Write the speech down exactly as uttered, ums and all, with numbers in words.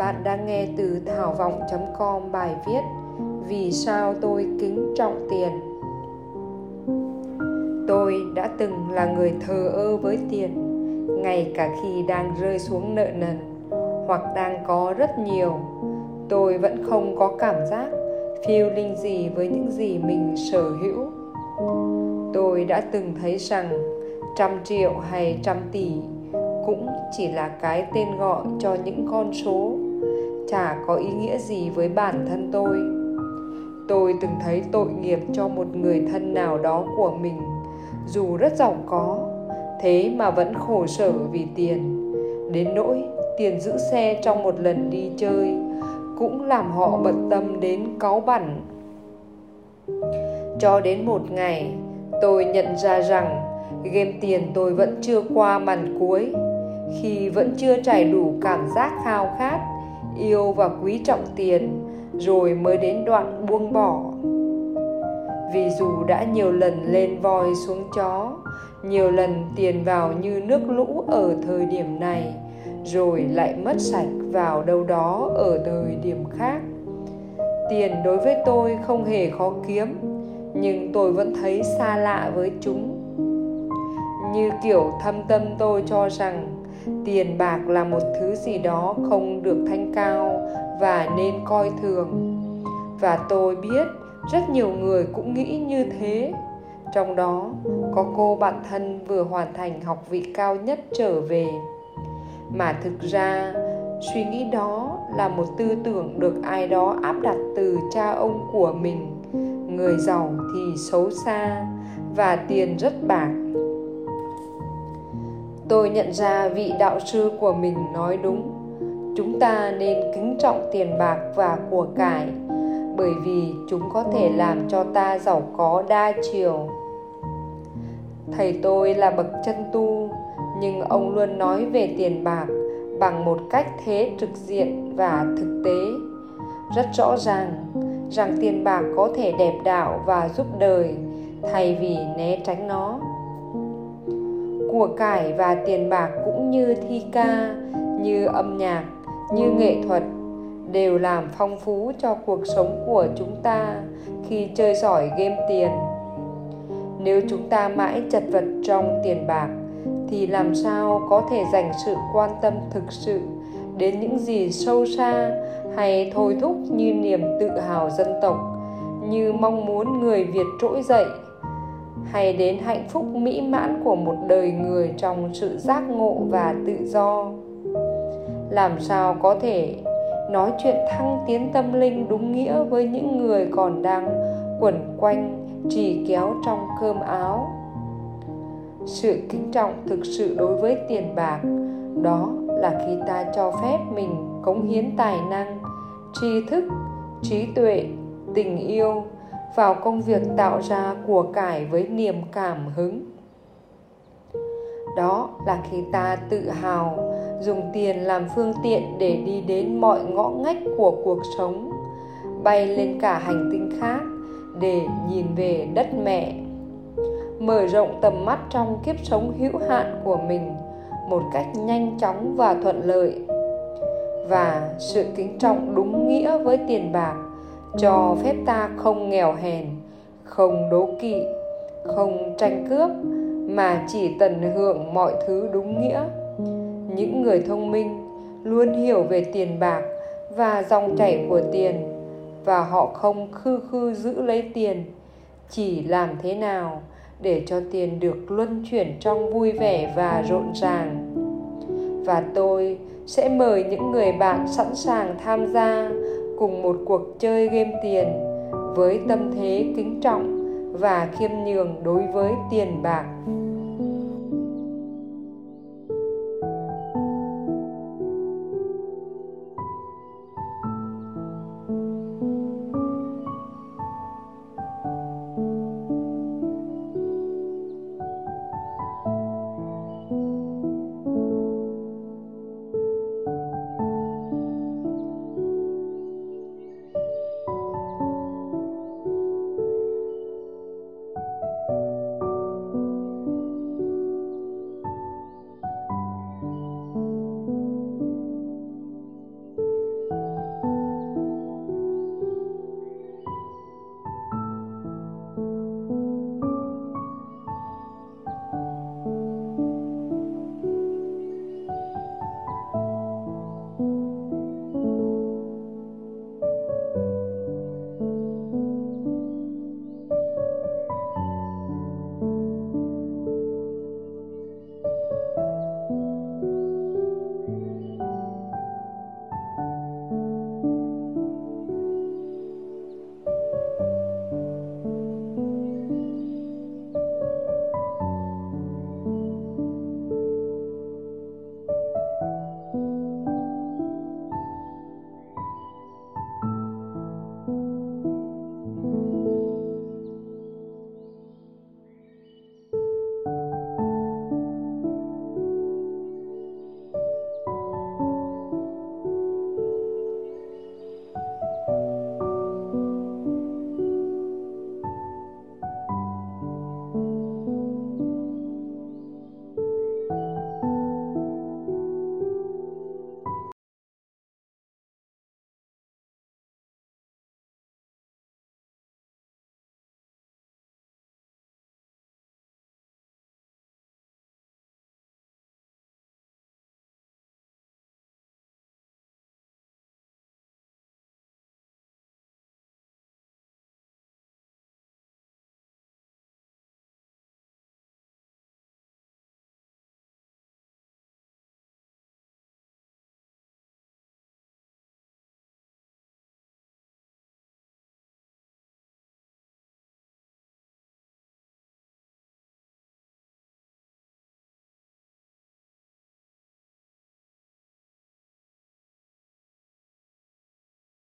Bạn đang nghe từ Thảo Vọng chấm com bài viết Vì sao tôi kính trọng tiền. Tôi đã từng là người thờ ơ với tiền, ngay cả khi đang rơi xuống nợ nần hoặc đang có rất nhiều. Tôi vẫn không có cảm giác feeling gì với những gì mình sở hữu. Tôi đã từng thấy rằng trăm triệu hay trăm tỷ cũng chỉ là cái tên gọi cho những con số, chả có ý nghĩa gì với bản thân tôi. Tôi từng thấy tội nghiệp cho một người thân nào đó của mình, dù rất giàu có, thế mà vẫn khổ sở vì tiền. Đến nỗi tiền giữ xe trong một lần đi chơi cũng làm họ bận tâm đến cáu bẳn. Cho đến một ngày, tôi nhận ra rằng game tiền tôi vẫn chưa qua màn cuối, khi vẫn chưa trải đủ cảm giác khao khát, yêu và quý trọng tiền, rồi mới đến đoạn buông bỏ. Vì dù đã nhiều lần lên voi xuống chó, nhiều lần tiền vào như nước lũ ở thời điểm này, rồi lại mất sạch vào đâu đó ở thời điểm khác. Tiền đối với tôi không hề khó kiếm, nhưng tôi vẫn thấy xa lạ với chúng. Như kiểu thâm tâm tôi cho rằng tiền bạc là một thứ gì đó không được thanh cao và nên coi thường. Và tôi biết rất nhiều người cũng nghĩ như thế. Trong đó có cô bạn thân vừa hoàn thành học vị cao nhất trở về. Mà thực ra suy nghĩ đó là một tư tưởng được ai đó áp đặt từ cha ông của mình. Người giàu thì xấu xa và tiền rất bạc. Tôi nhận ra vị đạo sư của mình nói đúng. Chúng ta nên kính trọng tiền bạc và của cải, bởi vì chúng có thể làm cho ta giàu có đa chiều. Thầy tôi là bậc chân tu, nhưng ông luôn nói về tiền bạc bằng một cách thế trực diện và thực tế. Rất rõ ràng rằng tiền bạc có thể đẹp đạo và giúp đời, thay vì né tránh nó. Của cải và tiền bạc cũng như thi ca, như âm nhạc, như nghệ thuật, đều làm phong phú cho cuộc sống của chúng ta khi chơi giỏi game tiền. Nếu chúng ta mãi chật vật trong tiền bạc, thì làm sao có thể dành sự quan tâm thực sự đến những gì sâu xa hay thôi thúc như niềm tự hào dân tộc, như mong muốn người Việt trỗi dậy, hay đến hạnh phúc mỹ mãn của một đời người trong sự giác ngộ và tự do. Làm sao có thể nói chuyện thăng tiến tâm linh đúng nghĩa với những người còn đang quẩn quanh trì kéo trong cơm áo. Sự kính trọng thực sự đối với tiền bạc, đó là khi ta cho phép mình cống hiến tài năng, tri thức, trí tuệ, tình yêu vào công việc tạo ra của cải với niềm cảm hứng. Đó là khi ta tự hào dùng tiền làm phương tiện để đi đến mọi ngõ ngách của cuộc sống, bay lên cả hành tinh khác để nhìn về đất mẹ, mở rộng tầm mắt trong kiếp sống hữu hạn của mình một cách nhanh chóng và thuận lợi. Và sự kính trọng đúng nghĩa với tiền bạc cho phép ta không nghèo hèn, không đố kỵ, không tranh cướp, mà chỉ tận hưởng mọi thứ đúng nghĩa. Những người thông minh luôn hiểu về tiền bạc và dòng chảy của tiền, và họ không khư khư giữ lấy tiền, chỉ làm thế nào để cho tiền được luân chuyển trong vui vẻ và rộn ràng. Và tôi sẽ mời những người bạn sẵn sàng tham gia cùng một cuộc chơi game tiền với tâm thế kính trọng và khiêm nhường đối với tiền bạc.